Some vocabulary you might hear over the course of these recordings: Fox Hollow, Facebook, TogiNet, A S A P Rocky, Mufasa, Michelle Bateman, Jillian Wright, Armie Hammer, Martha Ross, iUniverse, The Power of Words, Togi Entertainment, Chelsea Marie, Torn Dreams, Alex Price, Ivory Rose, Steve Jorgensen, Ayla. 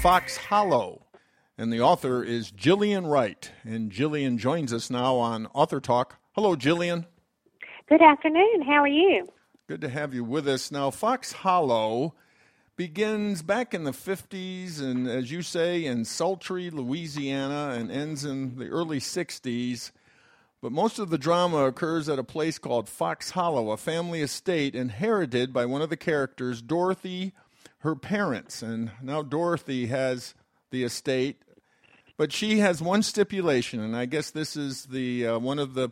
Fox Hollow, and the author is Jillian Wright, and Jillian joins us now on Author Talk. Hello, Jillian. Good afternoon. How are you? Good to have you with us. Now, Fox Hollow begins back in the 50s, and as you say, in sultry Louisiana, and ends in the early 60s. But most of the drama occurs at a place called Fox Hollow, a family estate inherited by one of the characters, Dorothy, her parents. And now Dorothy has the estate, but she has one stipulation, and I guess this is the one of the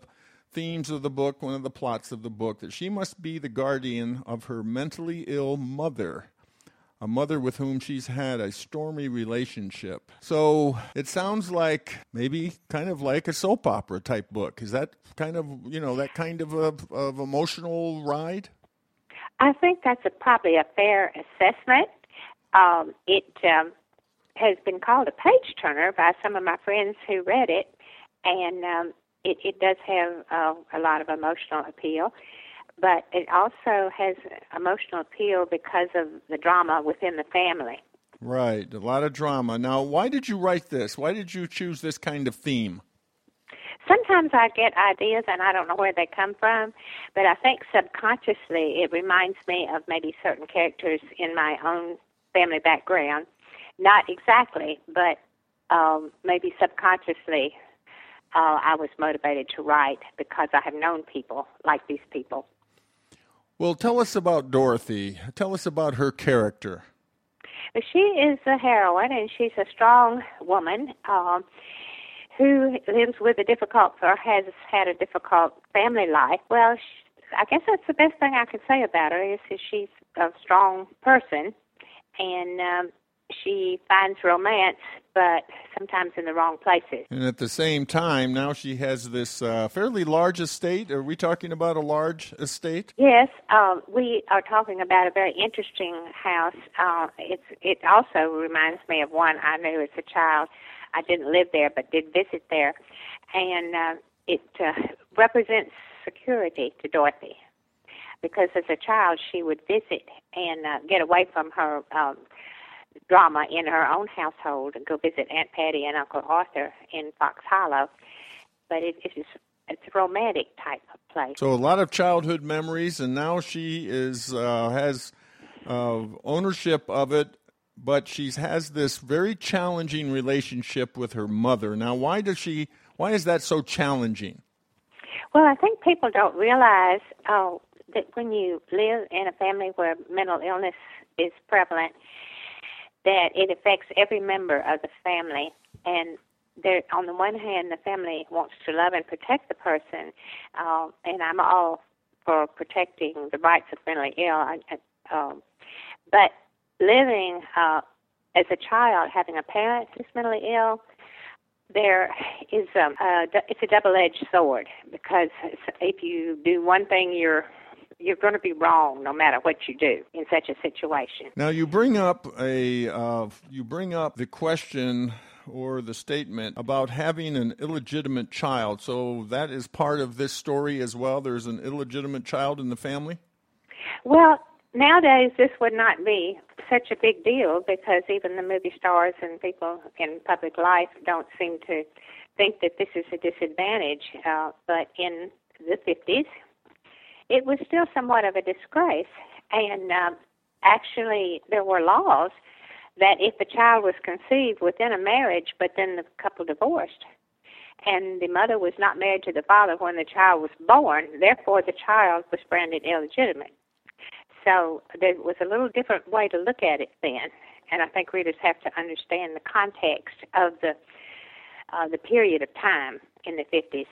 themes of the book, one of the plots of the book, that she must be the guardian of her mentally ill mother, a mother with whom she's had a stormy relationship. So it sounds like maybe kind of like a soap opera type book. Is that kind of, you know, that kind of an emotional ride? I think that's probably a fair assessment. It has been called a page-turner by some of my friends who read it, and it does have a lot of emotional appeal. But it also has emotional appeal because of the drama within the family. Right, a lot of drama. Now, why did you write this? Why did you choose this kind of theme? Sometimes I get ideas, and I don't know where they come from, but I think subconsciously it reminds me of maybe certain characters in my own family background. Not exactly, but maybe subconsciously I was motivated to write because I have known people like these people. Well, tell us about Dorothy. Tell us about her character. She is a heroine, and she's a strong woman who lives with a difficult, or has had a difficult family life. Well, I guess that's the best thing I could say about her is that she's a strong person, and she finds romance, but sometimes in the wrong places. And at the same time, now she has this fairly large estate. Are we talking about a large estate? Yes, we are talking about a very interesting house. It also reminds me of one I knew as a child. I didn't live there, but did visit there. And it represents security to Dorothy, because as a child, she would visit and get away from her drama in her own household and go visit Aunt Patty and Uncle Arthur in Fox Hollow. But it's a romantic type of place. So a lot of childhood memories, and now she is has ownership of it, but she has this very challenging relationship with her mother. Now, why is that so challenging? Well, I think people don't realize that when you live in a family where mental illness is prevalent, that it affects every member of the family. And on the one hand, the family wants to love and protect the person, and I'm all for protecting the rights of mentally ill. But living as a child, having a parent who's mentally ill, there is it's a double-edged sword, because if you do one thing, you're going to be wrong no matter what you do in such a situation. Now, you bring up the question or the statement about having an illegitimate child. So that is part of this story as well. There's an illegitimate child in the family? Well, nowadays this would not be such a big deal, because even the movie stars and people in public life don't seem to think that this is a disadvantage. But in the 50s, it was still somewhat of a disgrace, and actually there were laws that if a child was conceived within a marriage, but then the couple divorced, and the mother was not married to the father when the child was born, therefore the child was branded illegitimate. So there was a little different way to look at it then, and I think readers have to understand the context of the period of time in the 50s.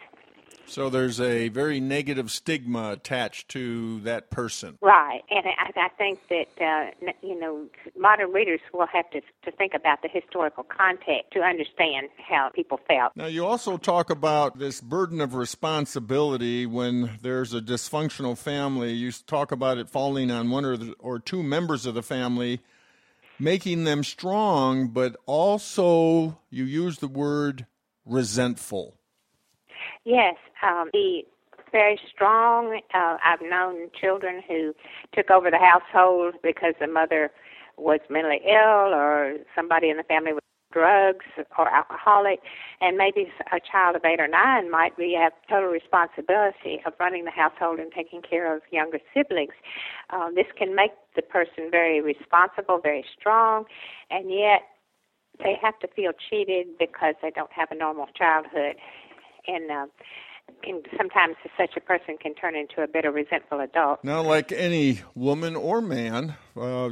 So there's a very negative stigma attached to that person. Right, and I think that, modern readers will have to think about the historical context to understand how people felt. Now, you also talk about this burden of responsibility when there's a dysfunctional family. You talk about it falling on one or two members of the family, making them strong, but also you use the word resentful. Yes, the very strong, I've known children who took over the household because the mother was mentally ill or somebody in the family was drugs or alcoholic, and maybe a child of 8 or 9 might have total responsibility of running the household and taking care of younger siblings. This can make the person very responsible, very strong, and yet they have to feel cheated because they don't have a normal childhood. And sometimes such a person can turn into a bitter, resentful adult. Now, like any woman or man,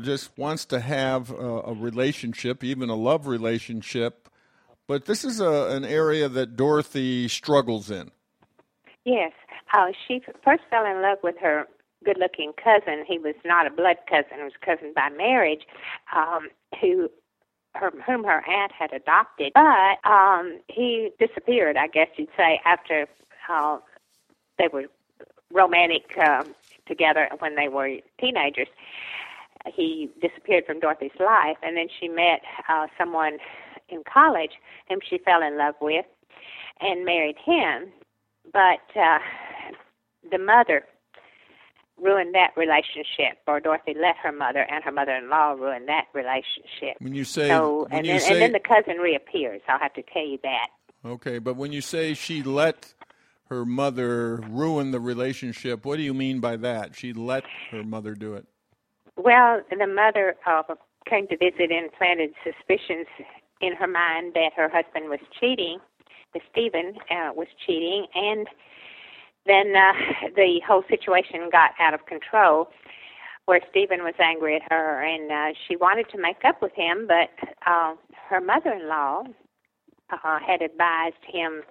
just wants to have a relationship, even a love relationship. But this is an area that Dorothy struggles in. Yes. She first fell in love with her good-looking cousin. He was not a blood cousin. He was cousin by marriage, whom her aunt had adopted, but he disappeared, I guess you'd say, after they were romantic together when they were teenagers. He disappeared from Dorothy's life, and then she met someone in college whom she fell in love with and married him, but the mother ruined that relationship, or Dorothy let her mother and her mother-in-law ruin that relationship. When you say... and then the cousin reappears, I'll have to tell you that. Okay, but when you say she let her mother ruin the relationship, what do you mean by that? She let her mother do it. Well, the mother came to visit and planted suspicions in her mind that her husband was cheating, that Stephen was cheating, and... then the whole situation got out of control, where Stephen was angry at her, and she wanted to make up with him, but her mother-in-law had advised him.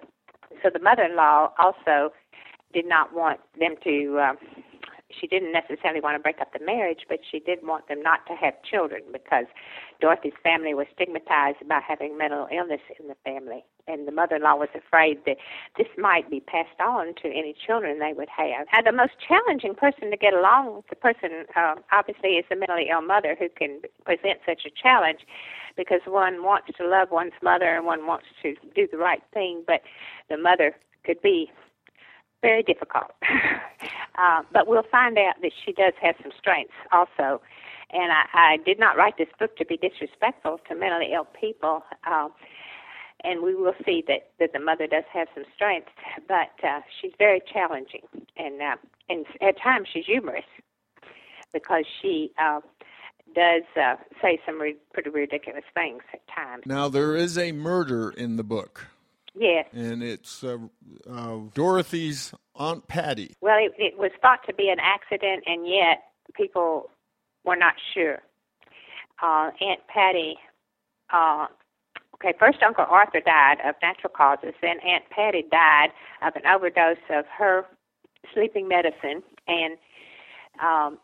So the mother-in-law also did not want them to, she didn't necessarily want to break up the marriage, but she did want them not to have children because Dorothy's family was stigmatized by having mental illness in the family. And the mother-in-law was afraid that this might be passed on to any children they would have. And the most challenging person to get along with, the person, obviously, is the mentally ill mother who can present such a challenge, because one wants to love one's mother and one wants to do the right thing, but the mother could be very difficult. But we'll find out that she does have some strengths also. And I did not write this book to be disrespectful to mentally ill people, and we will see that the mother does have some strength, but she's very challenging. And at times she's humorous because she does say some pretty ridiculous things at times. Now, there is a murder in the book. Yes. And it's Dorothy's Aunt Patty. Well, it was thought to be an accident, and yet people were not sure. Aunt Patty... Okay, first Uncle Arthur died of natural causes, then Aunt Patty died of an overdose of her sleeping medicine, and her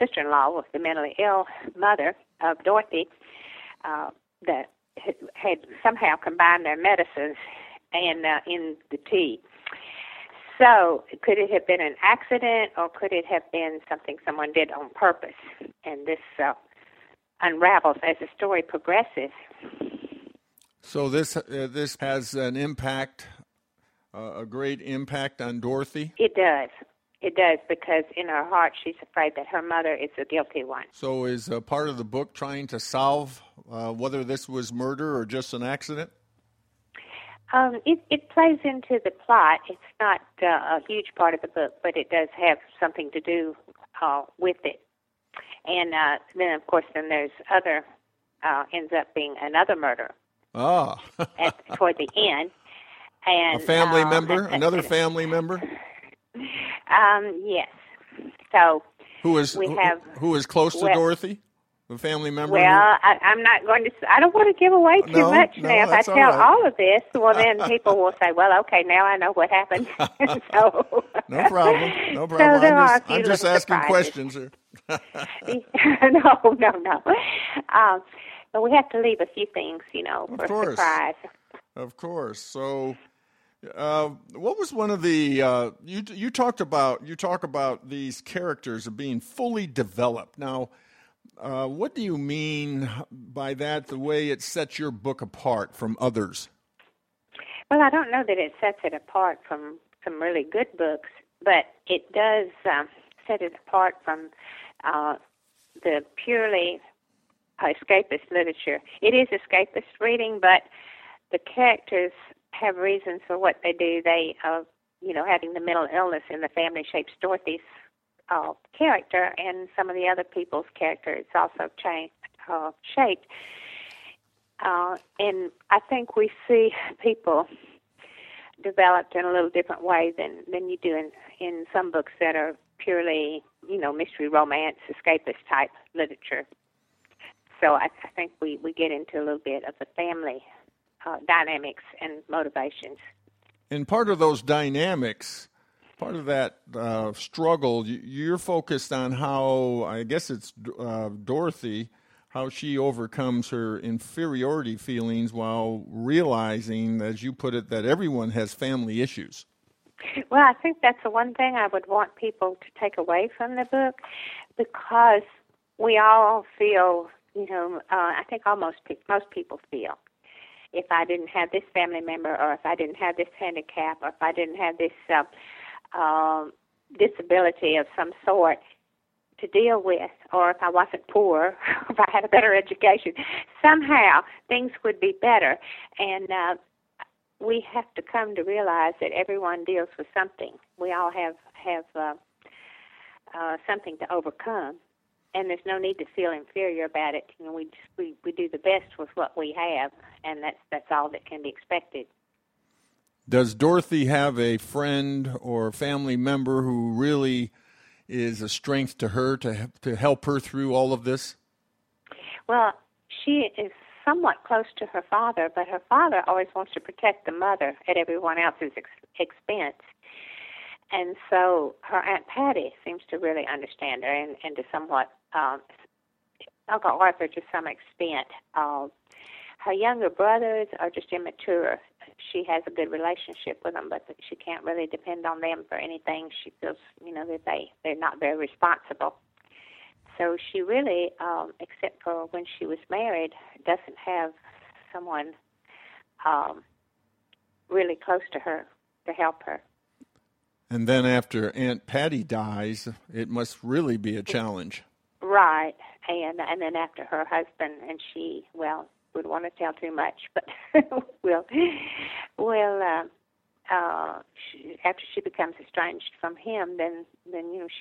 sister-in-law was the mentally ill mother of Dorothy that had somehow combined their medicines and in the tea. So could it have been an accident, or could it have been something someone did on purpose? And this... unravels as the story progresses. So this has an impact, a great impact on Dorothy? It does. It does, because in her heart she's afraid that her mother is the guilty one. So is a part of the book trying to solve whether this was murder or just an accident? It plays into the plot. It's not a huge part of the book, but it does have something to do with it. And then, of course, there's other, ends up being another murder. Oh. Toward the end. And, family member? Yes. So who is close to Dorothy? a family member? Well, I'm not going to. I don't want to give away too much now. If I tell all of this, well, then people will say, "Well, okay, now I know what happened." So no problem. So I'm just asking questions here. No. But we have to leave a few things, for a surprise. Of course. So, what was one of the you talk about these characters of being fully developed. Now, what do you mean by that? The way it sets your book apart from others? Well, I don't know that it sets it apart from some really good books, but it does set it apart from the purely escapist literature. It is escapist reading, but the characters have reasons for what they do. They, having the mental illness in the family shapes Dorothy's character, and some of the other people's character. It's also shaped. And I think we see people developed in a little different way than you do in some books that are purely, mystery, romance, escapist type literature. So I think we get into a little bit of the family dynamics and motivations. And part of those dynamics, part of that struggle, you're focused on how, I guess it's Dorothy, how she overcomes her inferiority feelings while realizing, as you put it, that everyone has family issues. Well, I think that's the one thing I would want people to take away from the book, because we all feel, I think most people feel, if I didn't have this family member, or if I didn't have this handicap, or if I didn't have this disability of some sort to deal with, or if I wasn't poor, if I had a better education, somehow things would be better. And we have to come to realize that everyone deals with something. We all have something to overcome. And there's no need to feel inferior about it. We do the best with what we have, and that's all that can be expected. Does Dorothy have a friend or family member who really is a strength to her to help her through all of this? Well, she is somewhat close to her father, but her father always wants to protect the mother at everyone else's expense. And so her Aunt Patty seems to really understand her and to somewhat, Uncle Arthur to some extent. Her younger brothers are just immature. She has a good relationship with them, but she can't really depend on them for anything. She feels, that they're not very responsible. So she really, except for when she was married, doesn't have someone really close to her to help her. And then after Aunt Patty dies, it must really be a challenge. Right. And then after her husband, and she, would want to tell too much, but after she becomes estranged from him, then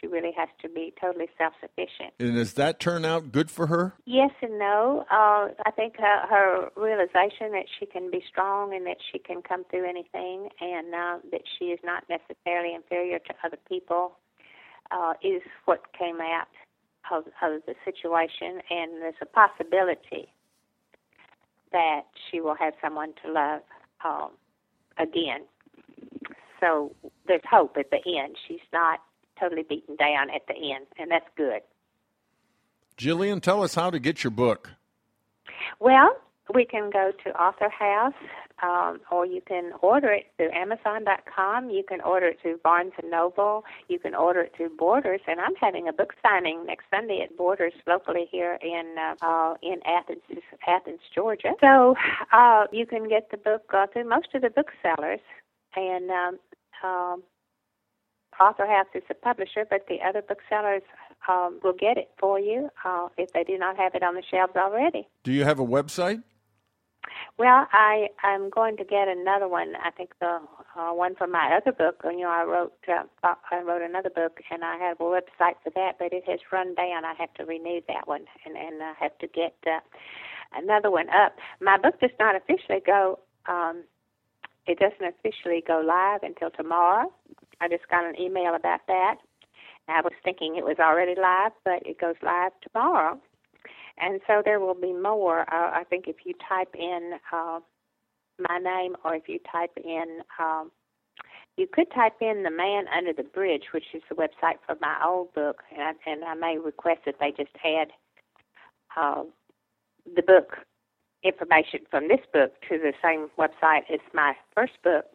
she really has to be totally self-sufficient. And does that turn out good for her? Yes and no. I think her realization that she can be strong and that she can come through anything, and that she is not necessarily inferior to other people, is what came out of the situation. And there's a possibility that she will have someone to love again. So there's hope at the end. She's not totally beaten down at the end, and that's good. Jillian, tell us how to get your book. Well, we can go to Author House, or you can order it through Amazon.com. You can order it through Barnes & Noble. You can order it through Borders. And I'm having a book signing next Sunday at Borders locally here in Athens, Georgia. So you can get the book through most of the booksellers. And Author House is the publisher, but the other booksellers will get it for you if they do not have it on the shelves already. Do you have a website? Well, I'm going to get another one. I think the one from my other book. I wrote another book, and I have a website for that, but it has run down. I have to renew that one, and I have to get another one up. My book does not officially go. It doesn't officially go live until tomorrow. I just got an email about that. I was thinking it was already live, but it goes live tomorrow. And so there will be more. I think if you type in my name, or if you type in, you could type in The Man Under the Bridge, which is the website for my old book, and I may request that they just add the book information from this book to the same website as my first book.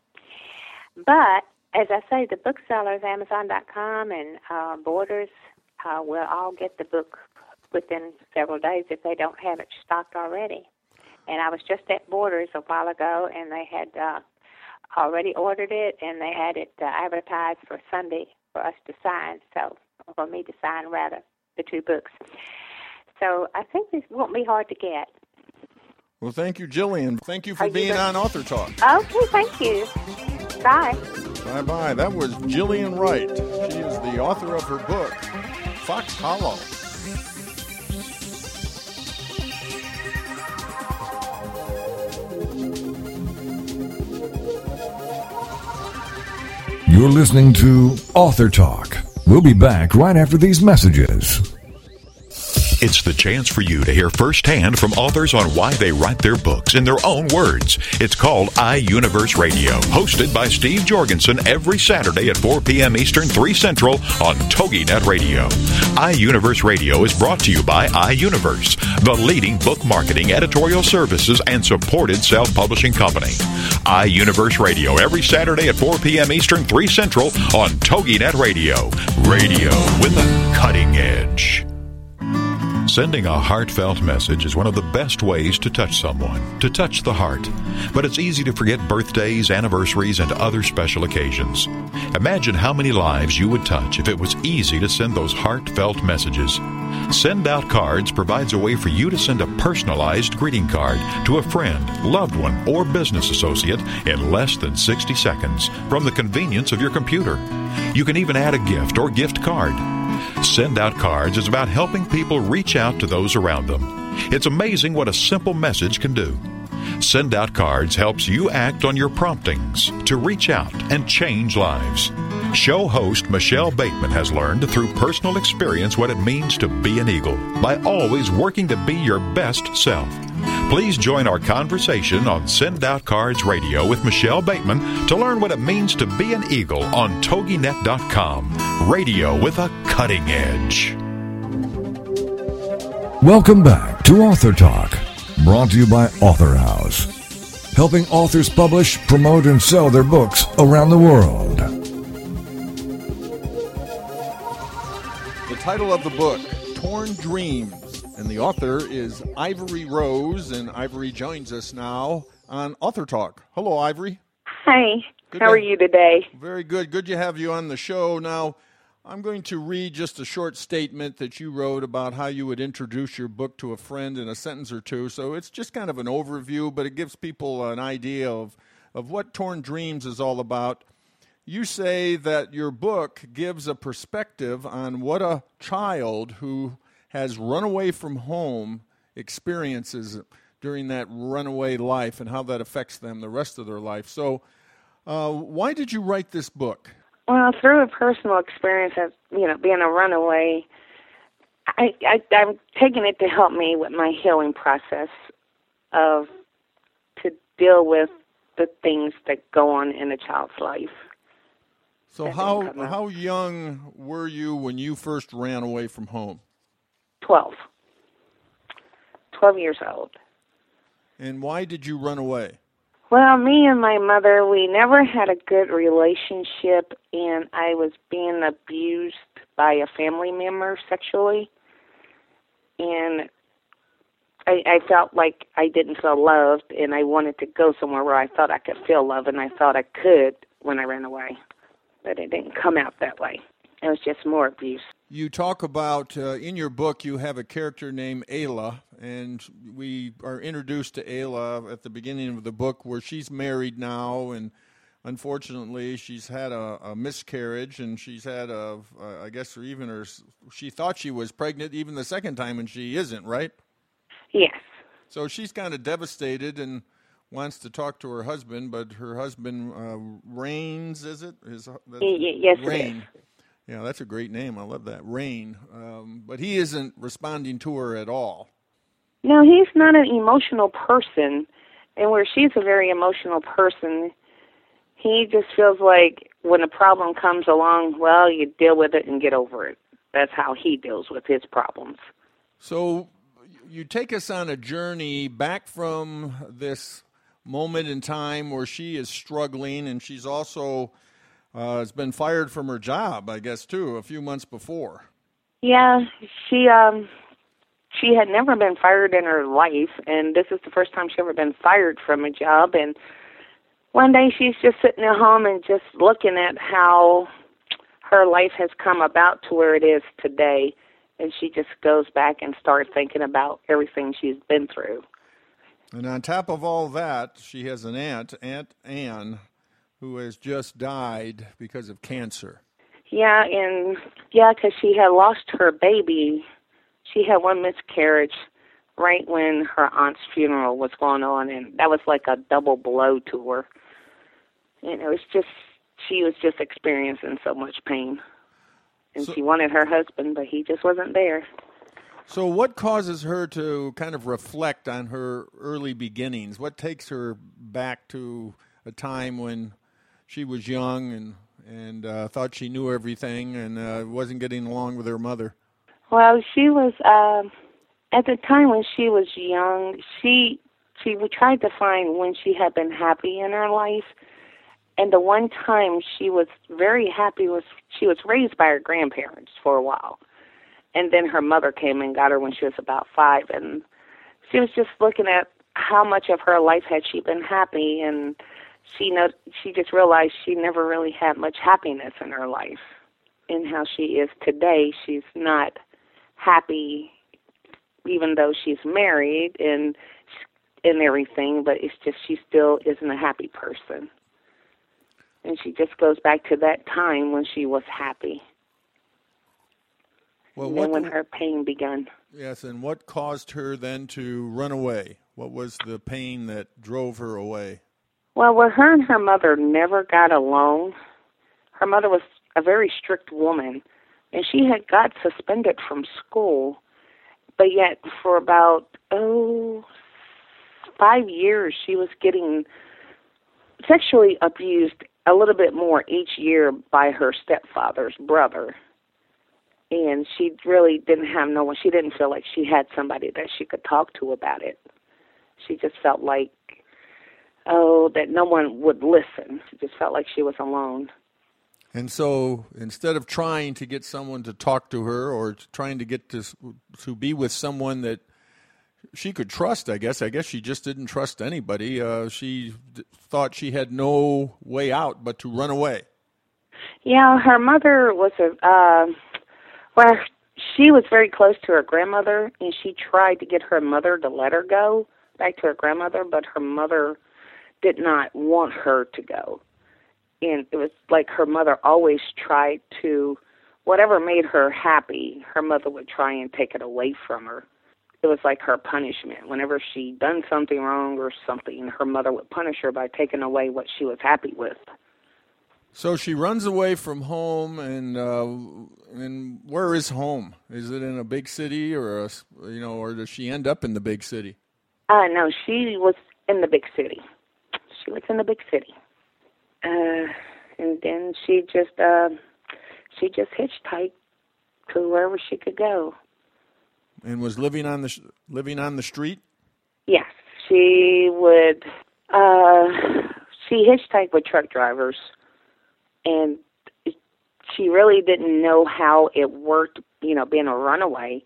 But as I say, the booksellers, Amazon.com and Borders, will all get the book within several days if they don't have it stocked already. And I was just at Borders a while ago, and they had already ordered it, and they had it advertised for Sunday for us to sign, so for me to sign, rather, the two books. So I think this won't be hard to get. Well, thank you, Jillian. Thank you for being on Author Talk. Okay, thank you. Bye. Bye-bye. That was Jillian Wright. She is the author of her book, Fox Hollow. You're listening to Author Talk. We'll be back right after these messages. It's the chance for you to hear firsthand from authors on why they write their books in their own words. It's called iUniverse Radio, hosted by Steve Jorgensen every Saturday at 4 p.m. Eastern, 3 Central on TogiNet Radio. iUniverse Radio is brought to you by iUniverse, the leading book marketing, editorial services, and supported self-publishing company. iUniverse Radio, every Saturday at 4 p.m. Eastern, 3 Central on TogiNet Radio. Radio with a cutting edge. Sending a heartfelt message is one of the best ways to touch someone, to touch the heart. But it's easy to forget birthdays, anniversaries, and other special occasions. Imagine how many lives you would touch if it was easy to send those heartfelt messages. Send Out Cards provides a way for you to send a personalized greeting card to a friend, loved one, or business associate in less than 60 seconds from the convenience of your computer. You can even add a gift or gift card. Send Out Cards is about helping people reach out to those around them. It's amazing what a simple message can do. Send Out Cards helps you act on your promptings to reach out and change lives. Show host Michelle Bateman has learned through personal experience what it means to be an eagle by always working to be your best self. Please join our conversation on Send Out Cards Radio with Michelle Bateman to learn what it means to be an eagle on toginet.com. Radio with a cutting edge. Welcome back to Author Talk, brought to you by Author House, helping authors publish, promote, and sell their books around the world. The title of the book, Torn Dreams, and the author is Ivory Rose, and Ivory joins us now on Author Talk. Hello, Ivory. Hi. Good. How are you today? Very good. Good to have you on the show. Now, I'm going to read just a short statement that you wrote about how you would introduce your book to a friend in a sentence or two. So it's just kind of an overview, but it gives people an idea of what Torn Dreams is all about. You say that your book gives a perspective on what a child who has run away from home experiences during that runaway life and how that affects them the rest of their life. So why did you write this book? Well, through a personal experience of, being a runaway, I'm taking it to help me with my healing process to deal with the things that go on in a child's life. So how young were you when you first ran away from home? 12 years old. And why did you run away? Well, me and my mother, we never had a good relationship, and I was being abused by a family member sexually. And I felt like I didn't feel loved, and I wanted to go somewhere where I thought I could feel love, and I thought I could when I ran away. But it didn't come out that way. It was just more abuse. You talk about, in your book, you have a character named Ayla, and we are introduced to Ayla at the beginning of the book where she's married now, and unfortunately she's had a miscarriage, and she's had she thought she was pregnant even the second time, and she isn't, right? Yes. So she's kind of devastated and wants to talk to her husband, but her husband, Rains, is it? Yes, Rain. It is. Yeah, that's a great name. I love that. Rain. But he isn't responding to her at all. No, he's not an emotional person, and where she's a very emotional person, he just feels like when a problem comes along, well, you deal with it and get over it. That's how he deals with his problems. So you take us on a journey back from this moment in time where she is struggling, and she's also has been fired from her job, I guess, too, a few months before. Yeah, she had never been fired in her life, and this is the first time she's ever been fired from a job. And one day she's just sitting at home and just looking at how her life has come about to where it is today, and she just goes back and starts thinking about everything she's been through. And on top of all that, she has an aunt, Aunt Anne, who has just died because of cancer. Yeah, and yeah, because she had lost her baby. She had one miscarriage right when her aunt's funeral was going on, and that was like a double blow to her. And it was just, she was just experiencing so much pain. And so, she wanted her husband, but he just wasn't there. So what causes her to kind of reflect on her early beginnings? What takes her back to a time when she was young and thought she knew everything and wasn't getting along with her mother? Well, she was, at the time when she was young, she tried to find when she had been happy in her life. And the one time she was very happy was she was raised by her grandparents for a while. And then her mother came and got her when she was about 5. And she was just looking at how much of her life had she been happy. And she just realized she never really had much happiness in her life. And how she is today, she's not happy, even though she's married and everything, but it's just she still isn't a happy person. And she just goes back to that time when she was happy. Well, and then when her pain began. Yes, and what caused her then to run away? What was the pain that drove her away? Well, her and her mother never got along. Her mother was a very strict woman, and she had got suspended from school, but yet for about 5 years she was getting sexually abused a little bit more each year by her stepfather's brother, and she really didn't have no one. She didn't feel like she had somebody that she could talk to about it. She just felt like, that no one would listen. She just felt like she was alone. And so instead of trying to get someone to talk to her or trying to get to be with someone that she could trust, I guess she just didn't trust anybody. She thought she had no way out but to run away. Yeah, her mother was she was very close to her grandmother, and she tried to get her mother to let her go back to her grandmother, but her mother did not want her to go. And it was like her mother always tried to, whatever made her happy, her mother would try and take it away from her. It was like her punishment. Whenever she done something wrong or something, her mother would punish her by taking away what she was happy with. So she runs away from home, and where is home? Is it in a big city, or does she end up in the big city? No, she was in the big city. She was in the big city. And then she just hitchhiked to wherever she could go. And was living on the street? Yes, she would. She hitchhiked with truck drivers, and she really didn't know how it worked. You know, being a runaway,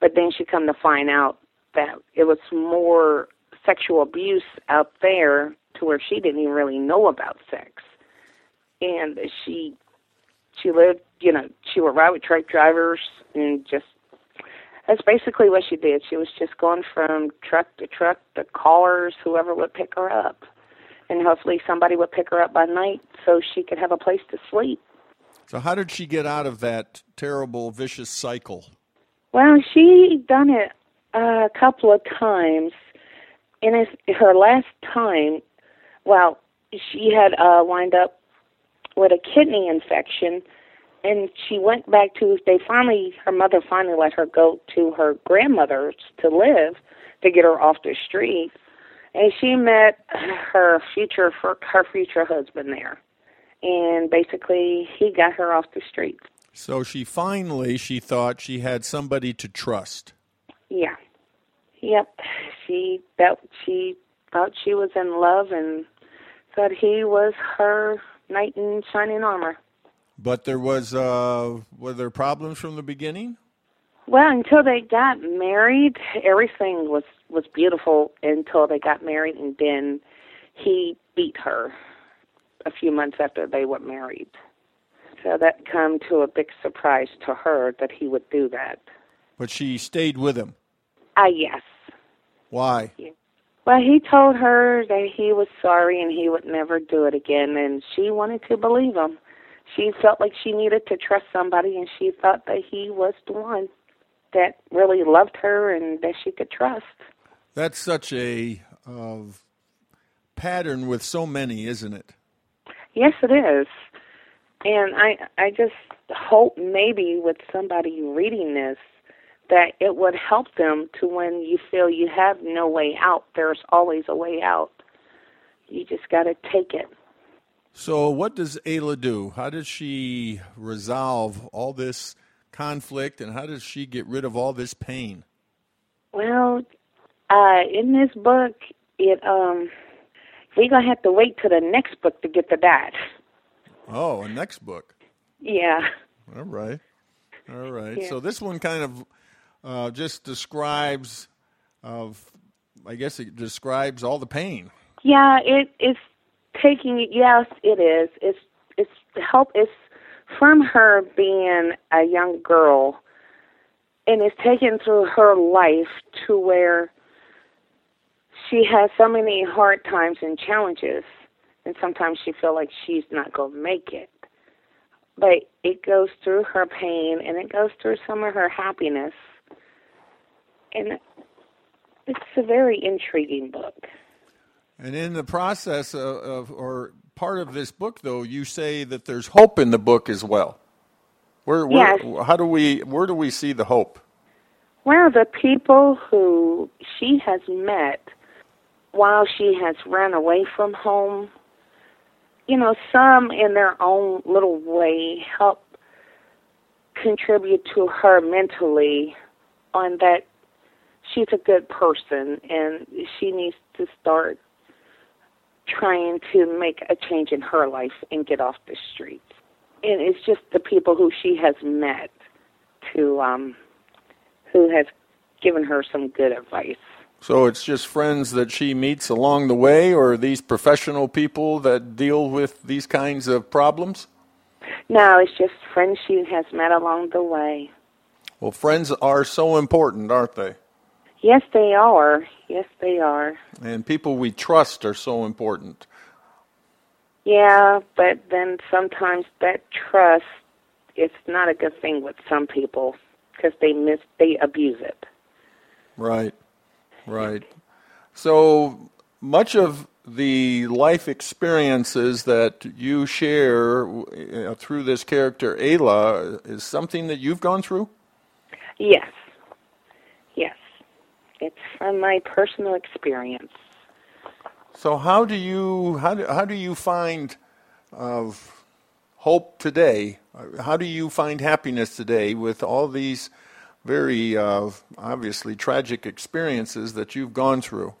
but then she come to find out that it was more sexual abuse out there, to where she didn't even really know about sex. And she lived, she would ride with truck drivers, and just, that's basically what she did. She was just going from truck to cars, whoever would pick her up. And hopefully somebody would pick her up by night so she could have a place to sleep. So how did she get out of that terrible, vicious cycle? Well, she done it a couple of times. And it's her last time, well, she had wound up with a kidney infection, And she went back to, they finally, her mother finally let her go to her grandmother's to live, to get her off the street. And she met her future husband there. And basically, he got her off the street. So she finally, she thought she had somebody to trust. Yeah. Yep. She thought she was in love and thought he was her knight in shining armor. But there was, were there problems from the beginning? Well, until they got married, everything was beautiful until they got married, and then he beat her a few months after they were married. So that came to a big surprise to her that he would do that. But she stayed with him? Yes. Why? Yeah. Well, he told her that he was sorry and he would never do it again, and she wanted to believe him. She felt like she needed to trust somebody, and she thought that he was the one that really loved her and that she could trust. That's such a pattern with so many, isn't it? Yes, it is. And I just hope maybe with somebody reading this that it would help them to, when you feel you have no way out, there's always a way out. You just got to take it. So what does Ayla do? How does she resolve all this conflict, and how does she get rid of all this pain? Well, in this book, we're going to have to wait till the next book to get to that. Oh, a next book. Yeah. All right. Yeah. So this one kind of just describes, I guess it describes all the pain. Yeah, it's taking it. Yes, it is. It's help. It's from her being a young girl, and it's taken through her life to where she has so many hard times and challenges, and sometimes she feels like she's not going to make it. But it goes through her pain, and it goes through some of her happiness. And it's a very intriguing book. And in the process or part of this book, though, you say that there's hope in the book as well. Yes. Where do we see the hope? Well, the people who she has met while she has run away from home, you know, some in their own little way help contribute to her mentally on that she's a good person and she needs to start trying to make a change in her life and get off the streets. And it's just the people who she has met who has given her some good advice. So it's just friends that she meets along the way, or these professional people that deal with these kinds of problems? No, it's just friends she has met along the way. Well, friends are so important, aren't they? Yes, they are. Yes, they are. And people we trust are so important. Yeah, but then sometimes that trust, it's not a good thing with some people because they abuse it. Right. So much of the life experiences that you share through this character, Ayla, is something that you've gone through? Yes. It's from my personal experience. So how do you find hope today? How do you find happiness today with all these very obviously tragic experiences that you've gone through?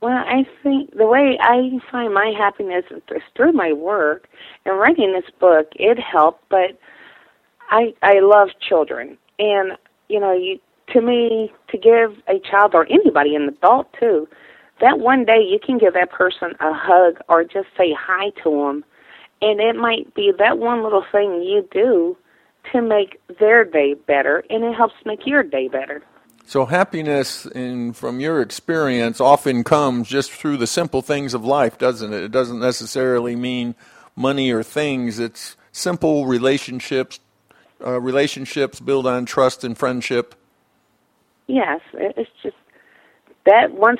Well, I think the way I find my happiness is through my work, and writing this book, it helped, but I love children. And, you know, to me, to give a child or anybody, an adult too, that one day you can give that person a hug or just say hi to them, and it might be that one little thing you do to make their day better, and it helps make your day better. So happiness, from your experience, often comes just through the simple things of life, doesn't it? It doesn't necessarily mean money or things. It's simple relationships, relationships built on trust and friendship. Yes, it's just that one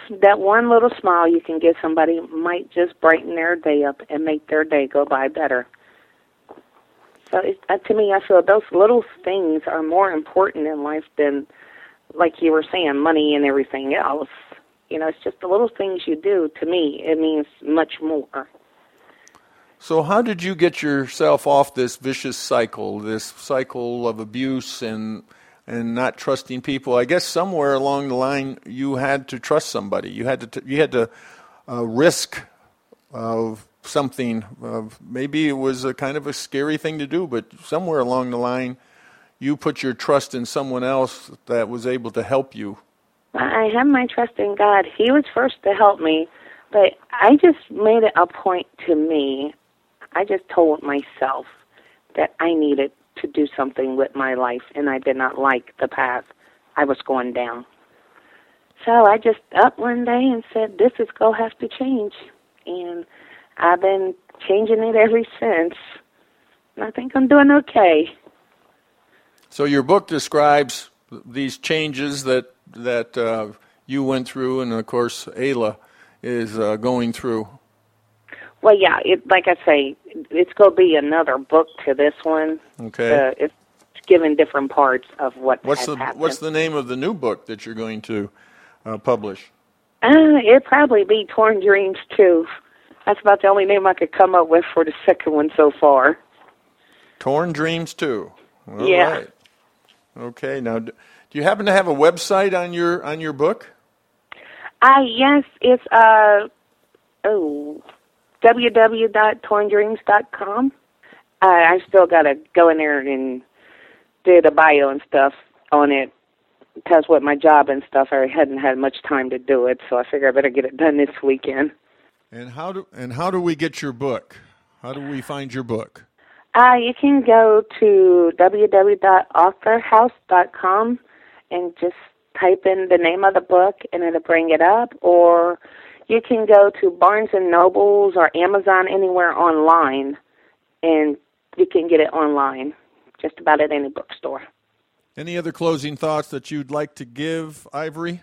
little smile you can give somebody might just brighten their day up and make their day go by better. So to me, I feel those little things are more important in life than, like you were saying, money and everything else. You know, it's just the little things you do. To me, it means much more. So how did you get yourself off this vicious cycle, this cycle of abuse and not trusting people? I guess somewhere along the line you had to trust somebody. You had to risk of something. Maybe it was a kind of a scary thing to do, but somewhere along the line you put your trust in someone else that was able to help you. I have my trust in God. He was first to help me, but I just made it a point to me. I just told myself that I needed to do something with my life, and I did not like the path I was going down. So I just up one day and said, this is going to have to change. And I've been changing it ever since. And I think I'm doing okay. So your book describes these changes that you went through, and of course Ayla is going through. Well, yeah, like I say, it's going to be another book to this one. Okay. It's given different parts of what happened. What's the name of the new book that you're going to publish? It'll probably be Torn Dreams, too. That's about the only name I could come up with for the second one so far. Torn Dreams, too. All yeah. Right. Okay. Now, do you happen to have a website on your book? Yes, it's www.torndreams.com. I still got to go in there and do the bio and stuff on it, because with my job and stuff, I hadn't had much time to do it, so I figure I better get it done this weekend. And how do we get your book? How do we find your book? You can go to www.authorhouse.com and just type in the name of the book, and it'll bring it up. Or you can go to Barnes & Nobles or Amazon, anywhere online, and you can get it online, just about at any bookstore. Any other closing thoughts that you'd like to give, Ivory?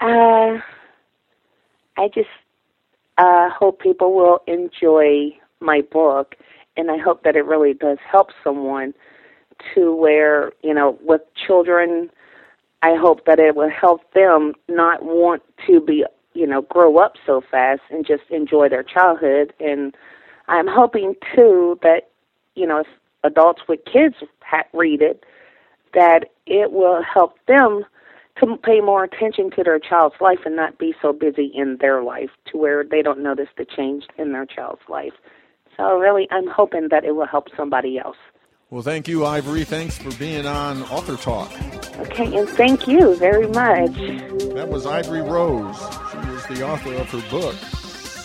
I hope people will enjoy my book, and I hope that it really does help someone to where, you know, with children, I hope that it will help them not want to be, you know, grow up so fast and just enjoy their childhood. And I'm hoping, too, that, you know, if adults with kids read it, that it will help them to pay more attention to their child's life and not be so busy in their life to where they don't notice the change in their child's life. So really, I'm hoping that it will help somebody else. Well, thank you, Ivory. Thanks for being on Author Talk. Okay, and thank you very much. That was Ivory Rose. She is the author of her book,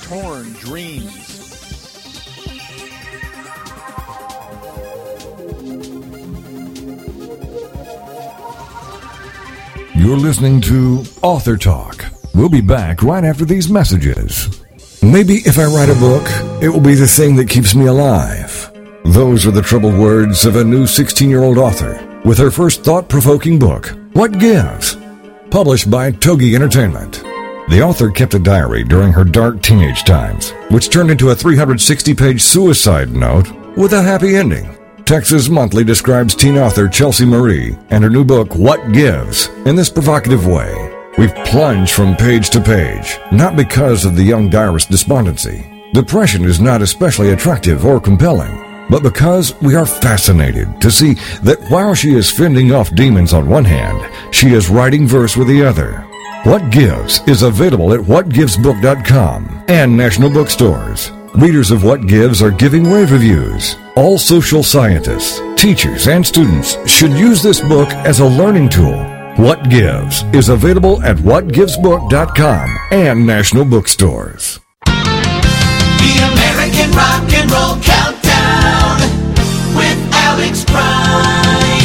Torn Dreams. You're listening to Author Talk. We'll be back right after these messages. Maybe if I write a book, it will be the thing that keeps me alive. Those are the troubled words of a new 16-year-old author with her first thought-provoking book, What Gives? Published by Togi Entertainment. The author kept a diary during her dark teenage times, which turned into a 360-page suicide note with a happy ending. Texas Monthly describes teen author Chelsea Marie and her new book, What Gives?, in this provocative way. We've plunged from page to page, not because of the young diarist's despondency. Depression is not especially attractive or compelling, but because we are fascinated to see that while she is fending off demons on one hand, she is writing verse with the other. What Gives? Is available at whatgivesbook.com and national bookstores. Readers of What Gives are giving rave reviews. All social scientists, teachers, and students should use this book as a learning tool. What Gives? Is available at whatgivesbook.com and national bookstores. The American Rock and Roll Countdown with Alex Price.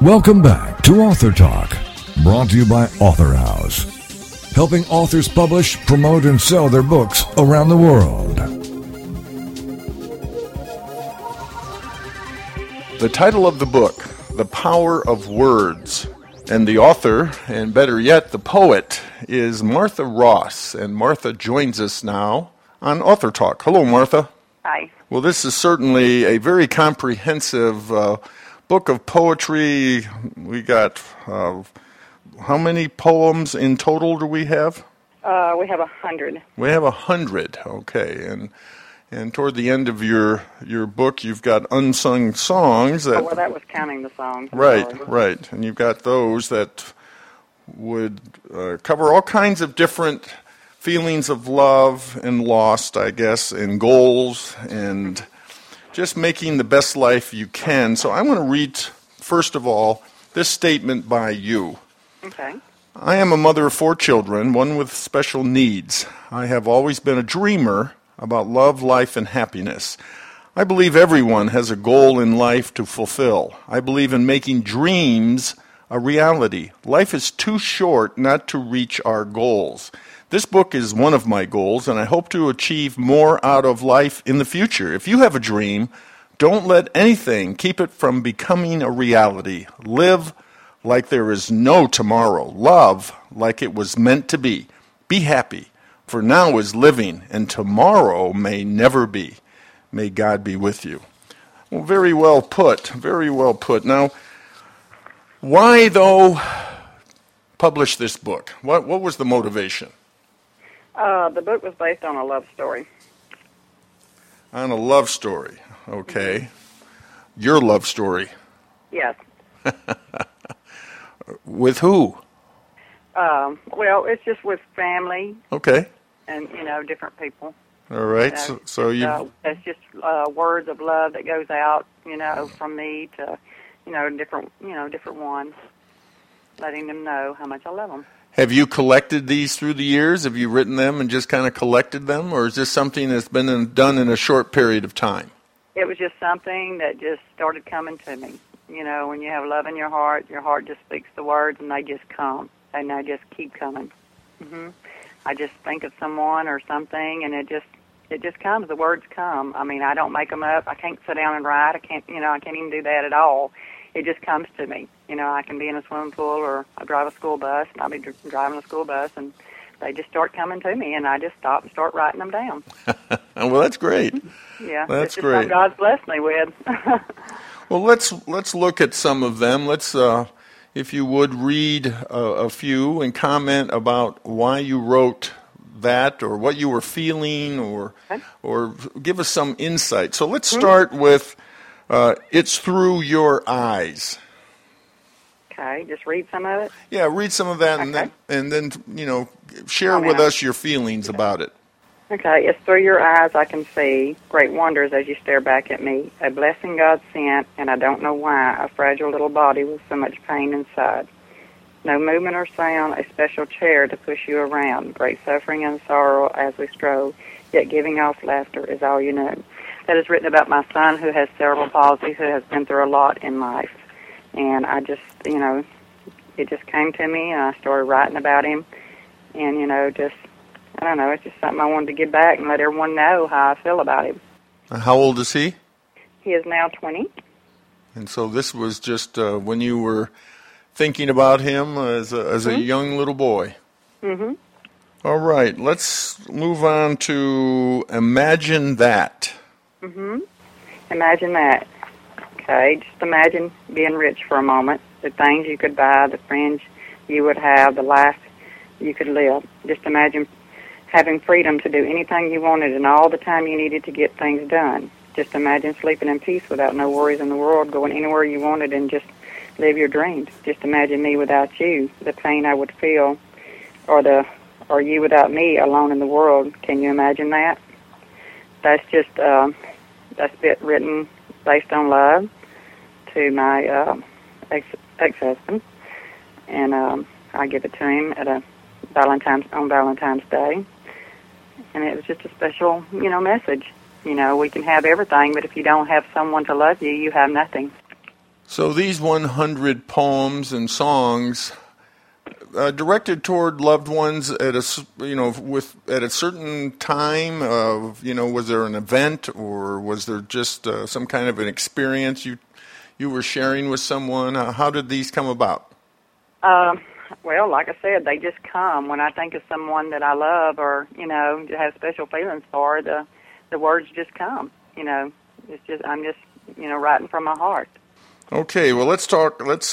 Welcome back to Author Talk, brought to you by Author House, helping authors publish, promote, and sell their books around the world. The title of the book, The Power of Words, and the author, and better yet, the poet, is Martha Ross, and Martha joins us now on Author Talk. Hello, Martha. Hi. Well, this is certainly a very comprehensive book of poetry. We got how many poems in total do we have? We have 100. We have 100. Okay, and toward the end of your book, you've got unsung songs. That, well, that was counting the songs. Right, and you've got those that would cover all kinds of different feelings of love and lost, I guess, and goals and just making the best life you can. So I want to read, first of all, this statement by you. Okay. I am a mother of 4 children, one with special needs. I have always been a dreamer about love, life, and happiness. I believe everyone has a goal in life to fulfill. I believe in making dreams a reality. Life is too short not to reach our goals. This book is one of my goals, and I hope to achieve more out of life in the future. If you have a dream, don't let anything keep it from becoming a reality. Live like there is no tomorrow. Love like it was meant to be. Be happy, for now is living, and tomorrow may never be. May God be with you. Well, very well put, very well put. Now, why, though, publish this book? What was the motivation? The book was based on a love story. On a love story, okay. Your love story. Yes. With who? Well, it's just with family. Okay. And, you know, different people. All right. You know, so you. It's just words of love that goes out, you know, from me to, you know, different ones, letting them know how much I love them. Have you collected these through the years? Have you written them and just kind of collected them? Or is this something that's been done in a short period of time? It was just something that just started coming to me. You know, when you have love in your heart just speaks the words and they just come. And they just keep coming. Mm-hmm. I just think of someone or something and it just comes. The words come. I mean, I don't make them up. I can't sit down and write. I can't even do that at all. It just comes to me. You know, I can be in a swimming pool or I drive a school bus, and I'll be driving a school bus, and they just start coming to me, and I just stop and start writing them down. Well, that's great. Yeah, that's great. What God's blessed me with. Well, let's look at some of them. Let's, if you would, read a few and comment about why you wrote that or what you were feeling, or okay, or give us some insight. So let's start with. It's Through Your Eyes. Okay, just read some of it? Yeah, read some of that, okay. and then you know, share with us your feelings about it. Okay, it's through your eyes I can see great wonders as you stare back at me, a blessing God sent, and I don't know why, a fragile little body with so much pain inside. No movement or sound, a special chair to push you around, great suffering and sorrow as we strove, yet giving off laughter is all you know. That is written about my son who has cerebral palsy, who has been through a lot in life. And I just, you know, it just came to me, and I started writing about him. And, you know, just, I don't know, it's just something I wanted to give back and let everyone know how I feel about him. How old is he? He is now 20. And so this was just when you were thinking about him as a young little boy. Mm-hmm. All right, let's move on to Imagine That. Mm-hmm. Imagine that. Okay, just imagine being rich for a moment, the things you could buy, the friends you would have, the life you could live. Just imagine having freedom to do anything you wanted and all the time you needed to get things done. Just imagine sleeping in peace without no worries in the world, going anywhere you wanted and just live your dreams. Just imagine me without you, the pain I would feel, or you without me alone in the world. Can you imagine that? That's just that's bit written based on love to my ex-husband, and I give it to him at Valentine's Day, and it was just a special, you know, message. You know, we can have everything, but if you don't have someone to love you, you have nothing. So these 100 poems and songs directed toward loved ones at a certain time of, was there an event or was there just some kind of an experience you were sharing with someone? How did these come about? Well, like I said, they just come when I think of someone that I love or, have special feelings for. The words just come, It's just I'm writing from my heart. Okay, well, let's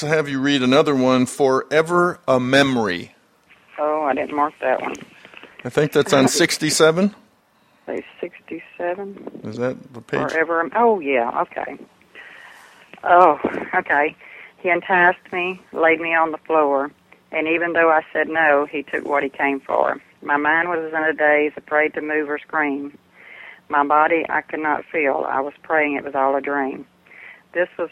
have you read another one, Forever a Memory. Oh, I didn't mark that one. I think that's on 67? Page 67? Is that the page? Forever, oh, yeah, okay. Oh, okay. He enticed me, laid me on the floor, and even though I said no, he took what he came for. My mind was in a daze, afraid to move or scream. My body I could not feel. I was praying it was all a dream. This was,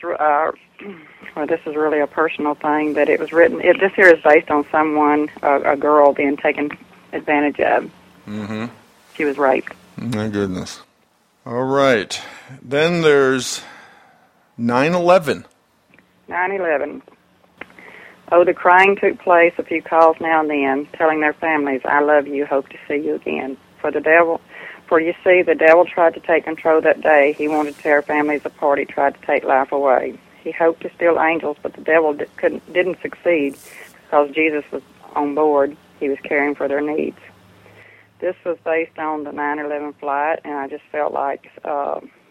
this is really a personal thing, but it was written, this here is based on someone, a girl being taken advantage of. Mm-hmm. She was raped. My goodness. All right. Then there's 9/11. 9/11. Oh, the crying took place, a few calls now and then, telling their families, I love you, hope to see you again. For you see, the devil tried to take control that day. He wanted to tear families apart. He tried to take life away. He hoped to steal angels, but the devil didn't succeed because Jesus was on board. He was caring for their needs. This was based on the 9/11 flight, and I just felt like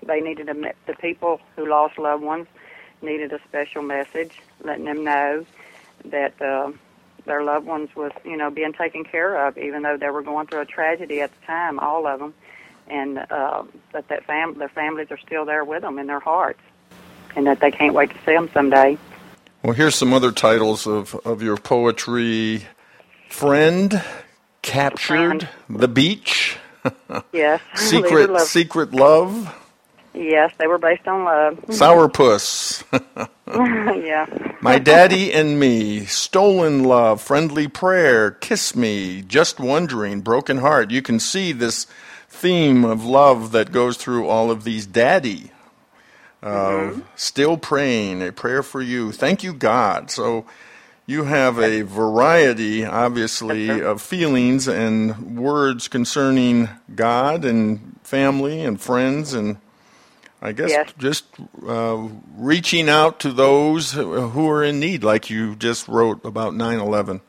they needed the people who lost loved ones needed a special message, letting them know that their loved ones was, being taken care of, even though they were going through a tragedy at the time, all of them, and their families are still there with them in their hearts, and that they can't wait to see them someday. Well, here's some other titles of your poetry. Friend, Captured, The Beach. Yes. Secret Love. Yes, they were based on love. Sourpuss. Yeah. My Daddy and Me, Stolen Love, Friendly Prayer, Kiss Me, Just Wondering, Broken Heart. You can see this theme of love that goes through all of these. Daddy, Still Praying, A Prayer for You, Thank You God. So you have a variety, obviously, of feelings and words concerning God and family and friends and I guess just reaching out to those who are in need, like you just wrote about 9/11.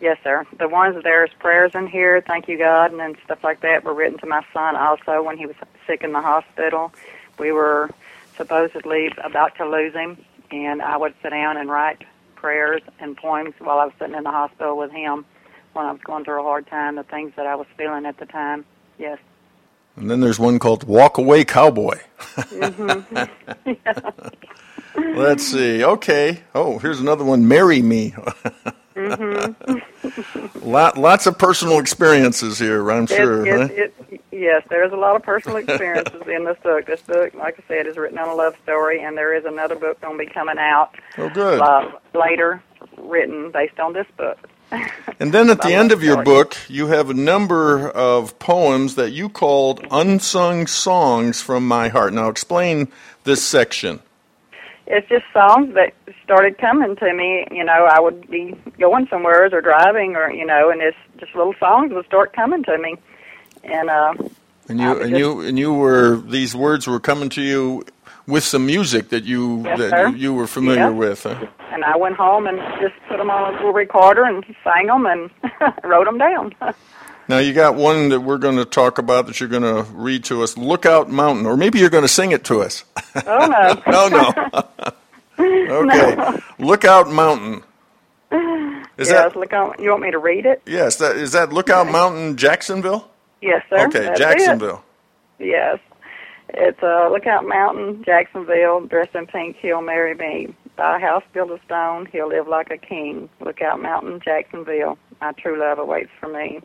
Yes, sir. The ones there's prayers in here, thank you, God, and then stuff like that were written to my son also when he was sick in the hospital. We were supposedly about to lose him, and I would sit down and write prayers and poems while I was sitting in the hospital with him when I was going through a hard time, the things that I was feeling at the time. Yes. And then there's one called Walk Away Cowboy. Mm-hmm. Let's see. Okay. Oh, here's another one, Marry Me. Mm-hmm. Lots of personal experiences here, I'm sure. Yes, there's a lot of personal experiences in this book. This book, like I said, is written on a love story, and there is another book going to be coming out later written based on this book. And then at the end of your book, you have a number of poems that you called Unsung Songs from My Heart. Now, explain this section. It's just songs that started coming to me. I would be going somewhere or driving or, and it's just little songs would start coming to me. These words were coming to you with some music that you were familiar with. Huh? And I went home and just put them on a little recorder and sang them and wrote them down. Now you got one that we're going to talk about that you're going to read to us, Lookout Mountain, or maybe you're going to sing it to us. Oh, no. No. Okay. No. Lookout Mountain. You want me to read it? Yes. Is that Lookout Mountain Jacksonville? Yes, sir. Okay, that's Jacksonville. It. Yes. It's Lookout Mountain, Jacksonville, dressed in pink, he'll marry me. Buy a house, build a stone, he'll live like a king. Lookout Mountain, Jacksonville, my true love awaits for me.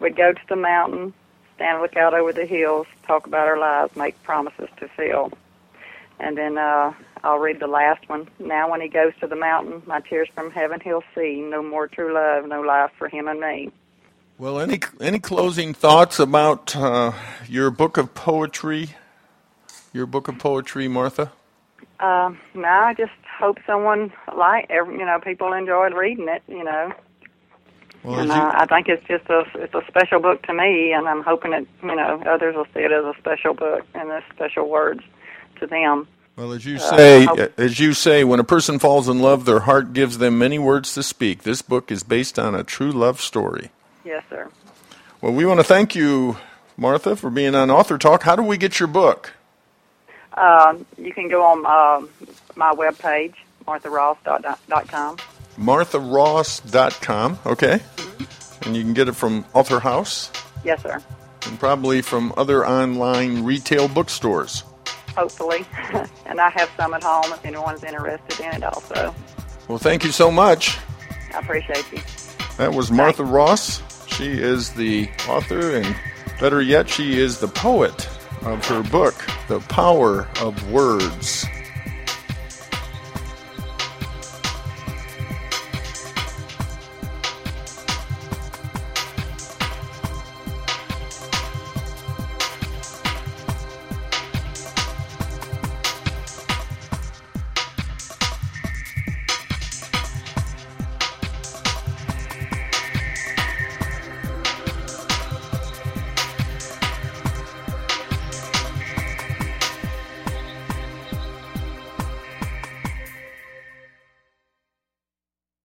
We'd go to the mountain, stand and look out over the hills, talk about our lives, make promises to fill. And then I'll read the last one. Now when he goes to the mountain, my tears from heaven he'll see. No more true love, no life for him and me. Well, any closing thoughts about your book of poetry, Martha? I just hope someone people enjoyed reading it, Well, and I think it's just a special book to me, and I'm hoping that others will see it as a special book and as special words to them. Well, as you say, when a person falls in love, their heart gives them many words to speak. This book is based on a true love story. Yes, sir. Well, we want to thank you, Martha, for being on Author Talk. How do we get your book? You can go on my webpage, marthaross.com. MarthaRoss.com, okay. And you can get it from Author House? Yes, sir. And probably from other online retail bookstores? Hopefully. And I have some at home if anyone's interested in it also. Well, thank you so much. I appreciate you. That was Martha Ross. She is the author, and better yet, she is the poet of her book, The Power of Words.